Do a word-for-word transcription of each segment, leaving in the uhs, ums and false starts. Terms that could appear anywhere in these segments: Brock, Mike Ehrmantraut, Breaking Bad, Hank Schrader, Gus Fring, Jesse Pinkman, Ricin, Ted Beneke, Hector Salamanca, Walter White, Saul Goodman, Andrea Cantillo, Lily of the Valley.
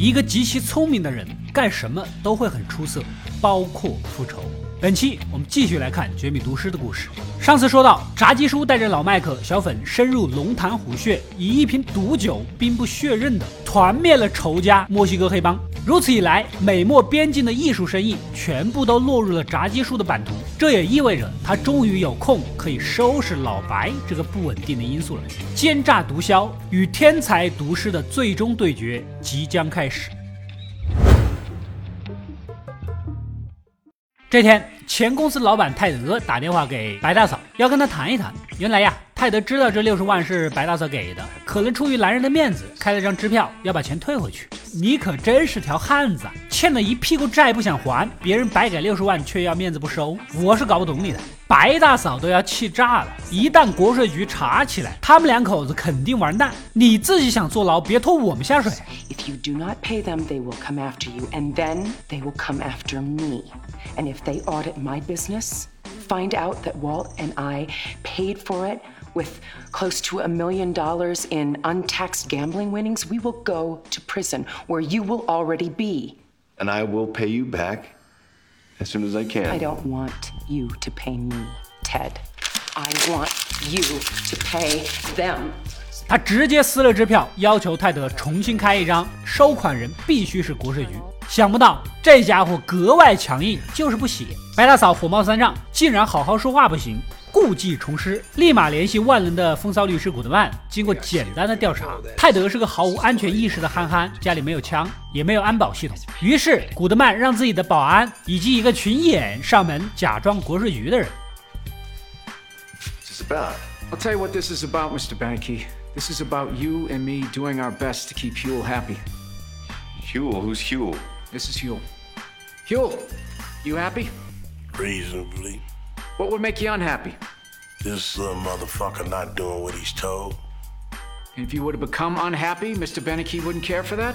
一个极其聪明的人干什么都会很出色，包括复仇。本期我们继续来看绝命毒师的故事。上次说到炸鸡叔带着老麦克小粉深入龙潭虎穴，以一瓶毒酒兵不血刃的团灭了仇家墨西哥黑帮。如此一来，美墨边境的艺术生意全部都落入了炸鸡叔的版图，这也意味着他终于有空可以收拾老白这个不稳定的因素了。奸诈毒枭与天才毒师的最终对决即将开始。这天，前公司老板泰德打电话给白大嫂，要跟他谈一谈。原来呀，泰德知道这六十万是白大嫂给的，可能出于男人的面子，开了张支票要把钱退回去。你可真是条汉子啊，欠了一屁股债不想还，别人白给六十万却要面子不收，我是搞不懂你的。白大嫂都要气炸了，一旦国税局查起来，他们两口子肯定完蛋。你自己想坐牢，别拖我们下水。If you do not pay them, they will come after you, and then they will come after me. And if they audit my business, find out that Walt and I paid for it with close to a million dollars in untaxed gambling winnings, we will go to prison where you will already be. And I will pay you back.As soon as I can. I don't want you to pay me, Ted. I want you to pay them. 他直接撕了支票，要求泰德重新开一张，收款人必须是国税局。想不到这家伙格外强硬，就是不写。白大嫂火冒三丈，竟然好好说话不行，故技重施，立马联系万能的风骚律师古德曼。经过简单的调查，泰德是个毫无安全意识的憨憨，家里没有枪，也没有安保系统。于是古德曼让自己的保安以及一个群演上门，假装国税局的人。 I'll tell you what this is about, Mister Beneke. This is about you and me doing our best to keep Huel happy. Huel? Who's Huel? This is Huel. Huel, you happy? Reasonably.What would make you unhappy? This little motherfucker not doing what he's told. And if you would have become unhappy, Mister Beneke wouldn't care for that?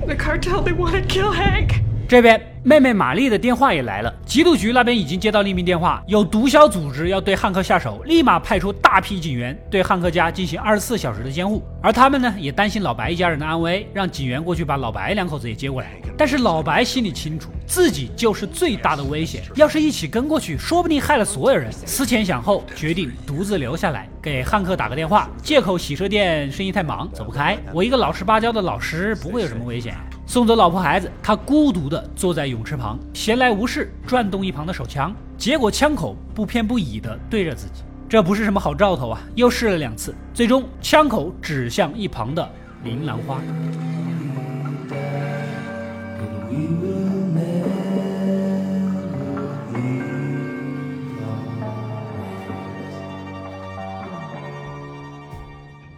the cartel they wanted to kill Hank. 这边妹妹玛丽的电话也来了，缉毒局那边已经接到匿名电话，有毒枭组织要对汉克下手，立马派出大批警员对汉克家进行二十四小时的监护。而他们呢，也担心老白一家人的安危，让警员过去把老白两口子也接过来。但是老白心里清楚，自己就是最大的危险，要是一起跟过去，说不定害了所有人。思前想后，决定独自留下来，给汉克打个电话，借口洗车店生意太忙走不开，我一个老实巴交的老师不会有什么危险。送走老婆孩子，他孤独地坐在泳池旁，闲来无事转动一旁的手枪，结果枪口不偏不倚地对着自己，这不是什么好兆头啊！又试了两次，最终枪口指向一旁的铃兰花。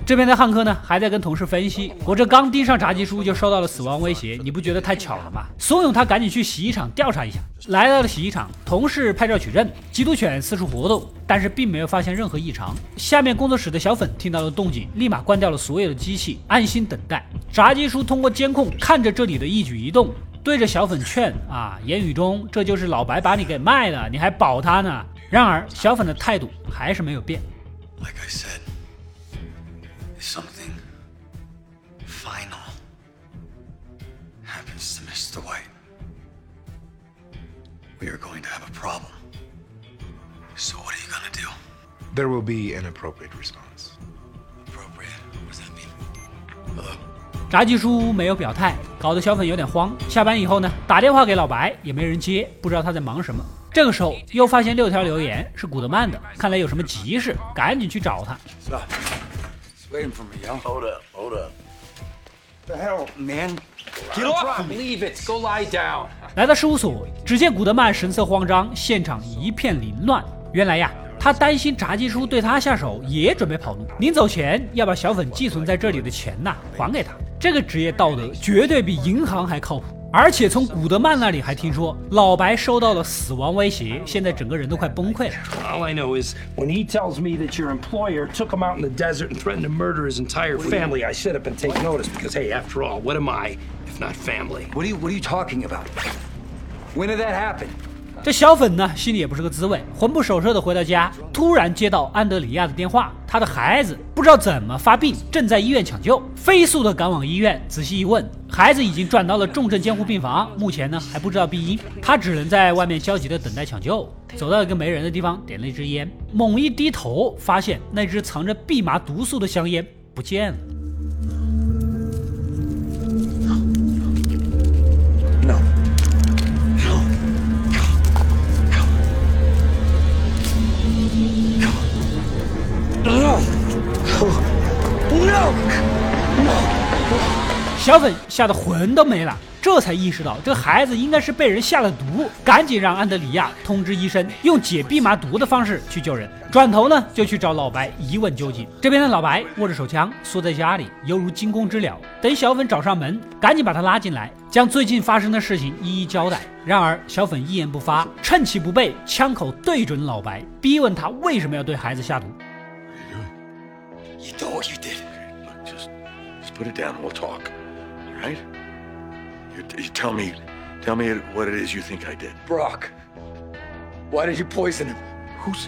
这边的汉克呢还在跟同事分析，我这刚盯上炸鸡叔就收到了死亡威胁，你不觉得太巧了吗？怂恿他赶紧去洗衣厂调查一下。来到了洗衣厂，同事拍照取证，缉毒犬四处活动，但是并没有发现任何异常。下面工作室的小粉听到了动静，立马关掉了所有的机器，安心等待。炸鸡叔通过监控看着这里的一举一动，对着小粉劝啊，言语中这就是老白把你给卖了，你还保他呢。然而小粉的态度还是没有变。Like I said, something final happens to Mister White. We are going to have a problem. So what are you going to do? There will be an appropriate response. Appropriate? What does that mean? Hello?炸鸡叔没有表态，搞得小粉有点慌。下班以后呢，打电话给老白也没人接，不知道他在忙什么。这个时候又发现六条留言是古德曼的，看来有什么急事，赶紧去找他。来到事务所，只见古德曼神色慌张，现场一片凌乱。原来呀，他担心炸鸡叔对他下手，也准备跑路，临走前要把小粉寄存在这里的钱呐还给他。这个职业道德绝对比银行还靠谱，而且从古德曼那里还听说老白收到了死亡威胁，现在整个人都快崩溃了。All I know is when he tells me that your employer took him out in the desert and threatened to murder his entire family, I sit up and take notice because hey, after all, what am I if not family? What are you What are you talking about? When did that happen?这小粉呢心里也不是个滋味，魂不守舍的回到家，突然接到安德里亚的电话，他的孩子不知道怎么发病，正在医院抢救，飞速的赶往医院，仔细一问，孩子已经转到了重症监护病房，目前呢还不知道病因，他只能在外面消极的等待抢救。走到一个没人的地方，点了一支烟，猛一低头，发现那只藏着蓖麻毒素的香烟不见了。小粉吓得魂都没了，这才意识到这孩子应该是被人下了毒，赶紧让安德里亚通知医生，用解蓖麻毒的方式去救人。转头呢就去找老白一问究竟。这边的老白握着手枪缩在家里，犹如惊弓之鸟，等小粉找上门，赶紧把他拉进来，将最近发生的事情一一交代。然而小粉一言不发，趁其不备，枪口对准老白，逼问他为什么要对孩子下毒。You know what you did. Look, just, just put it down and we'll talk. All right? You, you tell me, tell me what it is you think I did. Brock, why did you poison him? Who's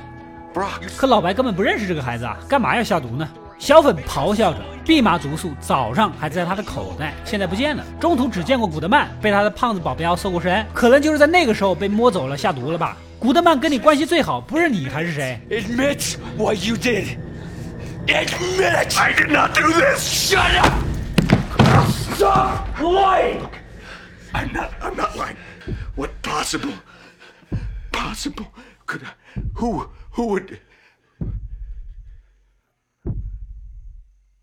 Brock? 可老白根本不认识这个孩子啊，干嘛要下毒呢？小粉咆哮着，蓖麻毒素早上还在他的口袋，现在不见了。中途只见过古德曼被他的胖子保镖搜过身，可能就是在那个时候被摸走了，下毒了吧？古德曼跟你关系最好，不是你还是谁 ？Admit what you did.Admit it! I did not do this! Shut up! Stop lying! Look, I'm not, I'm not lying. What possible, possible could I, who, who would...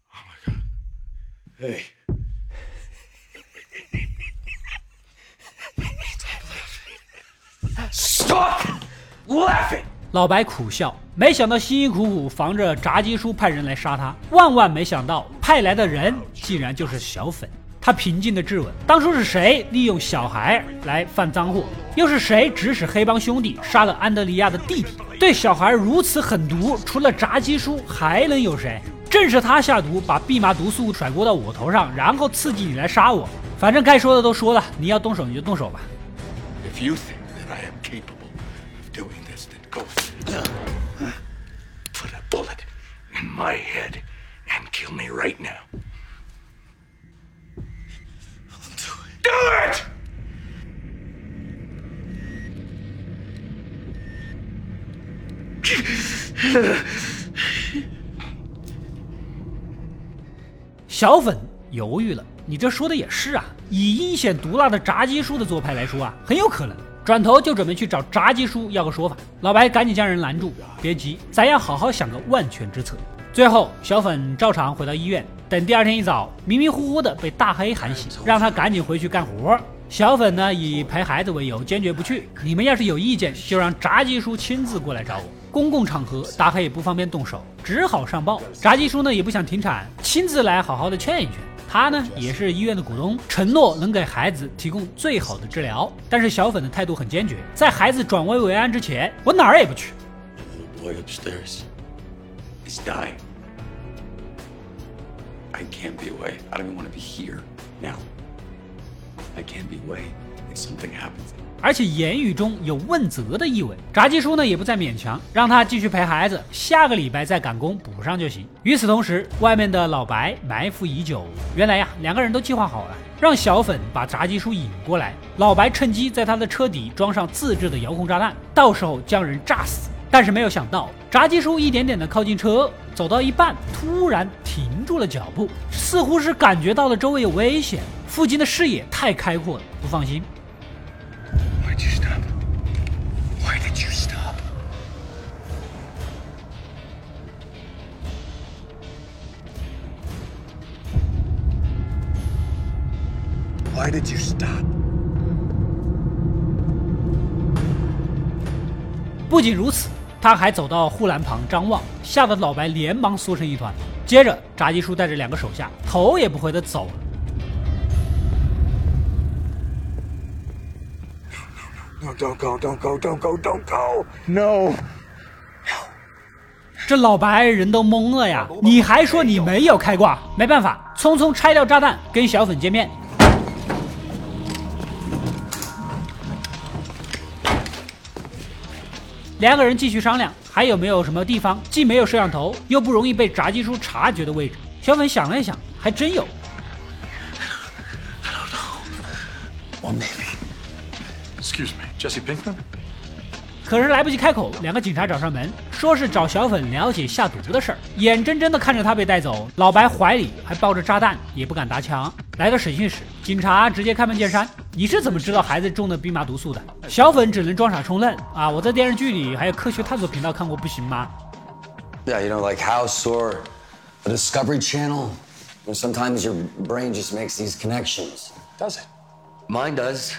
Oh my God. Hey. Stop laughing!老白苦笑，没想到辛辛苦苦防着炸鸡叔派人来杀他，万万没想到派来的人竟然就是小粉。他平静地质问，当初是谁利用小孩来犯脏祸，又是谁指使黑帮兄弟杀了安德利亚的弟弟？对小孩如此狠毒，除了炸鸡叔还能有谁？正是他下毒，把蓖麻毒素甩锅到我头上，然后刺激你来杀我。反正该说的都说了，你要动手你就动手吧。If you think that I am capable of doing this, then go.Put a bullet in my head and kill me right now. I'll do it. Do it!小粉犹豫了，你这说的也是啊，以阴险毒辣的炸鸡叔的做派来说啊，很有可能。转头就准备去找炸鸡叔要个说法，老白赶紧将人拦住，别急，咱要好好想个万全之策。最后小粉照常回到医院，等第二天一早，迷迷糊糊的被大黑喊醒，让他赶紧回去干活。小粉呢以陪孩子为由坚决不去，你们要是有意见就让炸鸡叔亲自过来找我。公共场合达克也不方便动手，只好上报。炸鸡叔呢也不想停产，亲自来好好的劝一劝。他呢也是医院的股东，承诺能给孩子提供最好的治疗。但是小粉的态度很坚决，在孩子转危为安之前，我哪儿也不去。而且言语中有问责的意味，炸鸡叔呢也不再勉强，让他继续陪孩子，下个礼拜再赶工补上就行。与此同时，外面的老白埋伏已久，原来呀，两个人都计划好了，让小粉把炸鸡叔引过来，老白趁机在他的车底装上自制的遥控炸弹，到时候将人炸死。但是没有想到，炸鸡叔一点点的靠近车，走到一半突然停住了脚步，似乎是感觉到了周围有危险，附近的视野太开阔了，不放心。Why did you stop? 不仅如此，他还走到护栏旁张望，吓得老白连忙缩成一团。接着，炸鸡叔带着两个手下，头也不回的走了。No, don't go, don't go, don't go, don't go, no. 这老白人都懵了呀！你还说你没有开挂？没办法，匆匆拆掉炸弹，跟小粉见面。两个人继续商量，还有没有什么地方既没有摄像头，又不容易被炸鸡叔察觉的位置？小粉想了一想，还真有。可是来不及开口，两个警察找上门，说是找小粉了解下毒的事儿。眼睁睁的看着他被带走，老白怀里还抱着炸弹，也不敢搭腔。来到审讯室，警察直接开门见山。你是怎么知道孩子中的蓖麻毒素的？小粉只能装傻充愣啊！我在电视剧里还有科学探索频道看过，不行吗 ？Yeah, you know, like House or the Discovery Channel. Sometimes your brain just makes these connections. Does it? Mine does.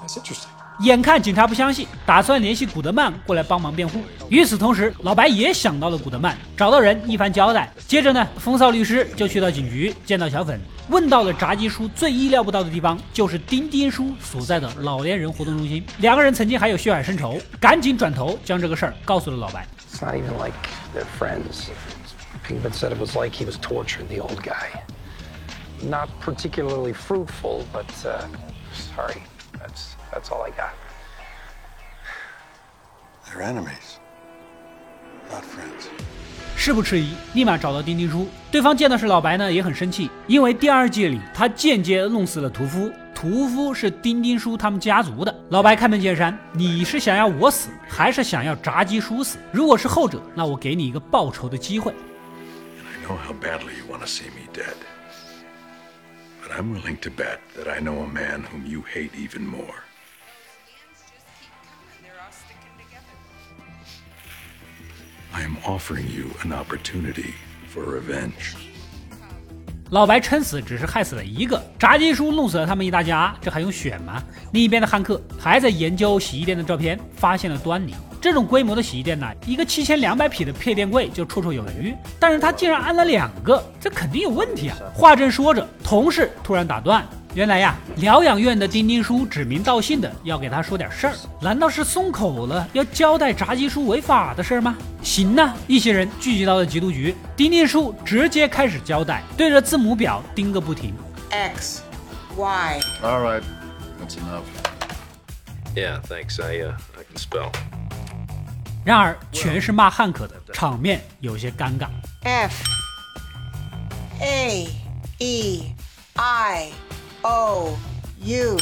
That's interesting. 眼看警察不相信，打算联系古德曼过来帮忙辩护。与此同时，老白也想到了古德曼，找到人一番交代。接着呢，风骚律师就去到警局，见到小粉，问到了炸鸡叔最意料不到的地方，就是丁丁叔所在的老年人活动中心。两个人曾经还有血海深仇，赶紧转头将这个事儿告诉了老白。It's not even like they're friends. Pinkman said it was like he was torturing the old guy. Not particularly fruitful, but uh, sorry, that's.That's all I got. They're enemies, not friends. 事不迟疑，立马找到丁丁叔。对方见到是老白呢，也很生气，因为第二季里他间接弄死了屠夫，屠夫是丁丁叔他们家族的。老白开门见山：你是想要我死，还是想要炸鸡叔死？如果是后者，那我给你一个报仇的机会。And I know how badly you want to see me dead.I'm willing to bet that I know a man whom you hate even more. I am offering you an opportunity for revenge. 老白撑死只是害死了一个，炸鸡叔弄死了他们一大家，这还用选吗？另一边的汉克还在研究洗衣店的照片，发现了端倪。这种规模的洗衣店呢，一个七千两百匹的配电柜就绰绰有余，但是他竟然安了两个，这肯定有问题啊！话正说着，同事突然打断，原来呀，疗养院的丁丁叔指名道姓的要给他说点事儿，难道是松口了，要交代炸鸡叔违法的事儿吗？行呐、啊，一些人聚集到了缉毒局，丁丁叔直接开始交代，对着字母表盯个不停。X, Y. All right, that's enough. Yeah, thanks. I, uh, I can spell.然而，全是骂汉克的，场面有些尴尬。F A E I O U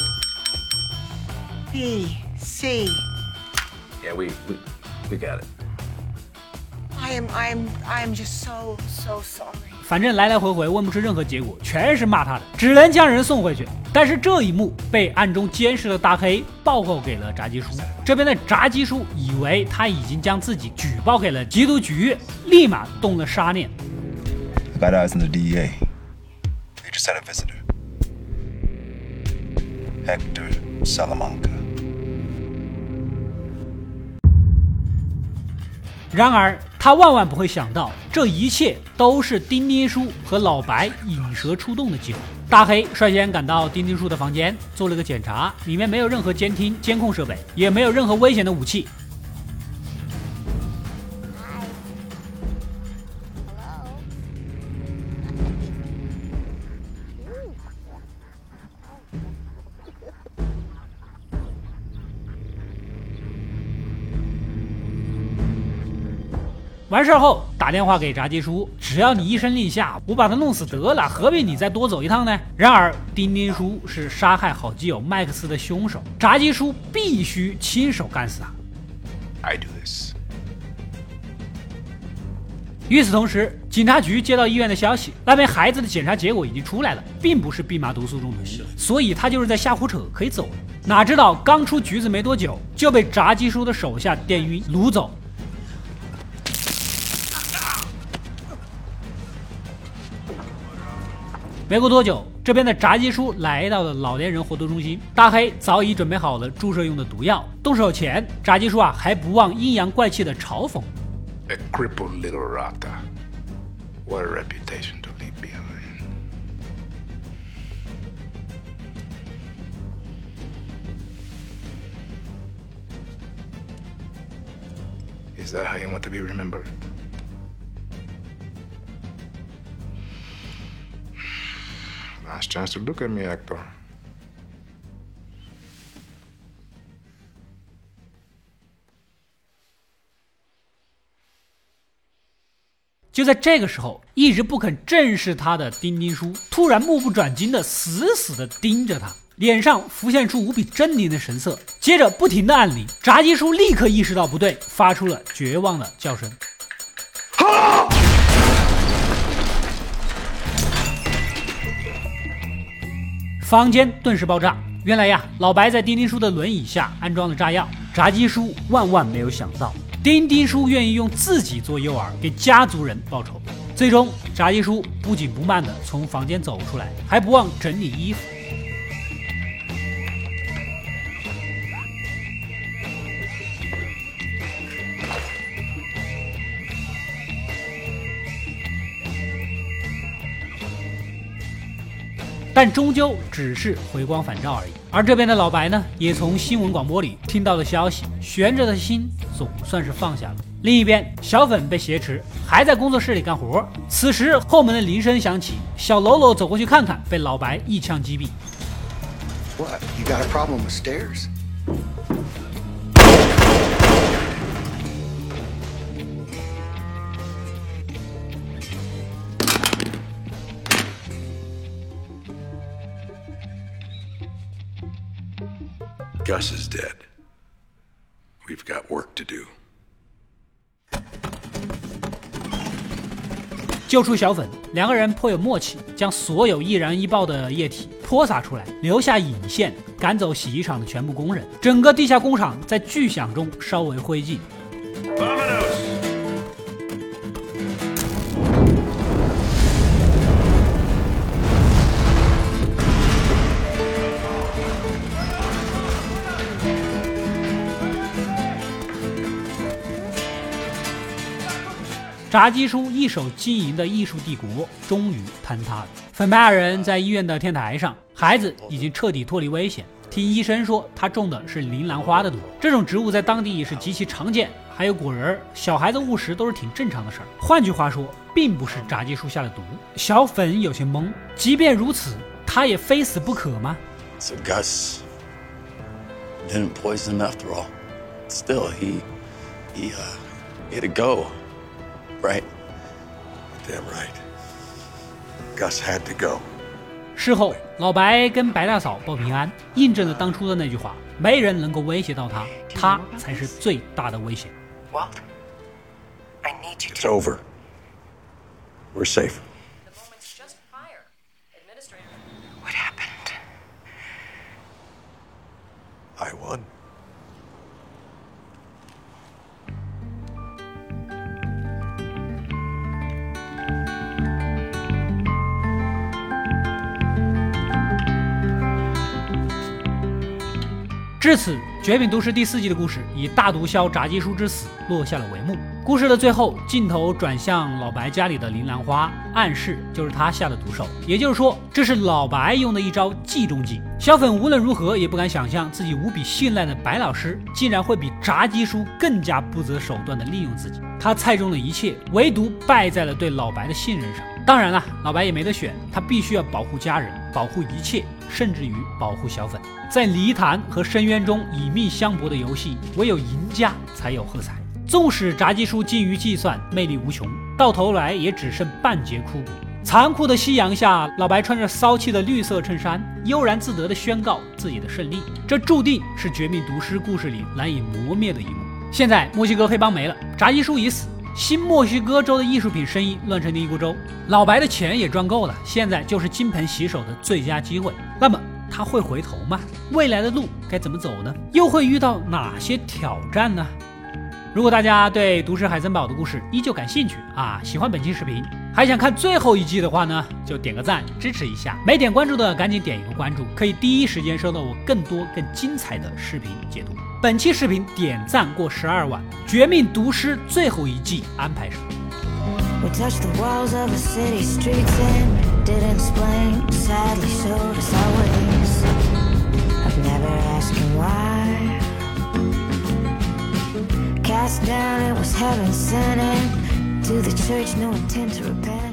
B C. Yeah, we we we got it. I am I am I am just so so sorry. 反正来来回回问不出任何结果，全是骂他的，只能将人送回去。但是这一幕被暗中监视的大黑报告给了炸鸡叔，这边的炸鸡叔以为他已经将自己举报给了缉毒局，立马动了杀念。然而他万万不会想到，这一切都是丁丁叔和老白引蛇出洞的结果。大黑率先赶到丁丁叔的房间，做了个检查，里面没有任何监听监控设备，也没有任何危险的武器。完事后打电话给炸鸡叔，只要你一声令下，我把他弄死得了，何必你再多走一趟呢？然而丁丁叔是杀害好基友麦克斯的凶手，炸鸡叔必须亲手干死他。 I do this。 与此同时，警察局接到医院的消息，那边孩子的检查结果已经出来了，并不是蓖麻毒素中毒，所以他就是在瞎胡扯，可以走了。哪知道刚出局子没多久，就被炸鸡叔的手下电晕掳走。没过多久，这边的炸鸡叔来到了老年人活动中心，大黑早已准备好了注射用的毒药。动手前，炸鸡叔啊还不忘阴阳怪气的嘲讽 ：“A crippled little rata, what a reputation to leave behind。”Is that how you want to be remembered？Last chance to look at me, actor. 就在这个时候，一直不肯正视他的丁丁叔突然目不转睛的死死的盯着他，脸上浮现出无比狰狞的神色，接着不停的按铃。炸鸡叔立刻意识到不对，发出了绝望的叫声。啊！房间顿时爆炸。原来呀，老白在丁丁叔的轮椅下安装了炸药。炸鸡叔万万没有想到，丁丁叔愿意用自己做诱饵，给家族人报仇。最终，炸鸡叔不紧不慢地从房间走出来，还不忘整理衣服。但终究只是回光返照而已。而这边的老白呢，也从新闻广播里听到了消息，悬着的心总算是放下了。另一边，小粉被挟持，还在工作室里干活。此时，后门的铃声响起，小喽啰走过去看看，被老白一枪击毙。What? You got a problem with stairs? Gus is dead. We've got work to do. 救出小粉，两个人颇有默契，将所有易燃易爆的液体泼洒出来，留下引线，赶走洗衣厂的全部工人。整个地下工厂在巨响中烧为灰烬。炸鸡叔一手经营的艺术帝国终于坍塌了。粉白二人在医院的天台上，孩子已经彻底脱离危险。听医生说，他中的是铃兰花的毒，这种植物在当地是极其常见，还有果仁，小孩子误食都是挺正常的事儿。换句话说，并不是炸鸡叔下的毒。小粉有些懵，即便如此，他也非死不可吗？ So Gus didn't poison after all. Still, he he uh he had to go.Right, damn right. Gus had to go. 事后，老白跟白大嫂报平安，印证了当初的那句话：没人能够威胁到他，他才是最大的威胁。Walt, I need you to. It's over. We're safe. The moment's just prior. Administrator, what happened? I won.至此，绝品毒师》第四季的故事以大毒枭炸鸡叔之死落下了帷幕。故事的最后，镜头转向老白家里的铃兰花，暗示就是他下的毒手。也就是说，这是老白用的一招计中计。小粉无论如何也不敢想象，自己无比信赖的白老师竟然会比炸鸡叔更加不择手段的利用自己。他猜中了一切，唯独败在了对老白的信任上。当然了，老白也没得选，他必须要保护家人，保护一切，甚至于保护小粉。在泥潭和深渊中以命相搏的游戏，唯有赢家才有喝彩。纵使炸鸡叔精于计算，魅力无穷，到头来也只剩半截枯骨。残酷的夕阳下，老白穿着骚气的绿色衬衫，悠然自得地宣告自己的胜利。这注定是绝命毒师故事里难以磨灭的一幕。现在墨西哥黑帮没了，炸鸡叔已死，新墨西哥州的艺术品生意乱成了一锅粥，老白的钱也赚够了，现在就是金盆洗手的最佳机会。那么他会回头吗？未来的路该怎么走呢？又会遇到哪些挑战呢？如果大家对毒师海森堡的故事依旧感兴趣啊，喜欢本期视频还想看最后一季的话呢，就点个赞支持一下，没点关注的赶紧点一个关注，可以第一时间收到我更多更精彩的视频解读。本期视频点赞过十二万，绝命毒师最后一季安排上。We touched the walls of a city, streets and didn't explain, sadly so does our ways. I've never asked him why. Cast down it was heaven sent, and to the church no intent to repent.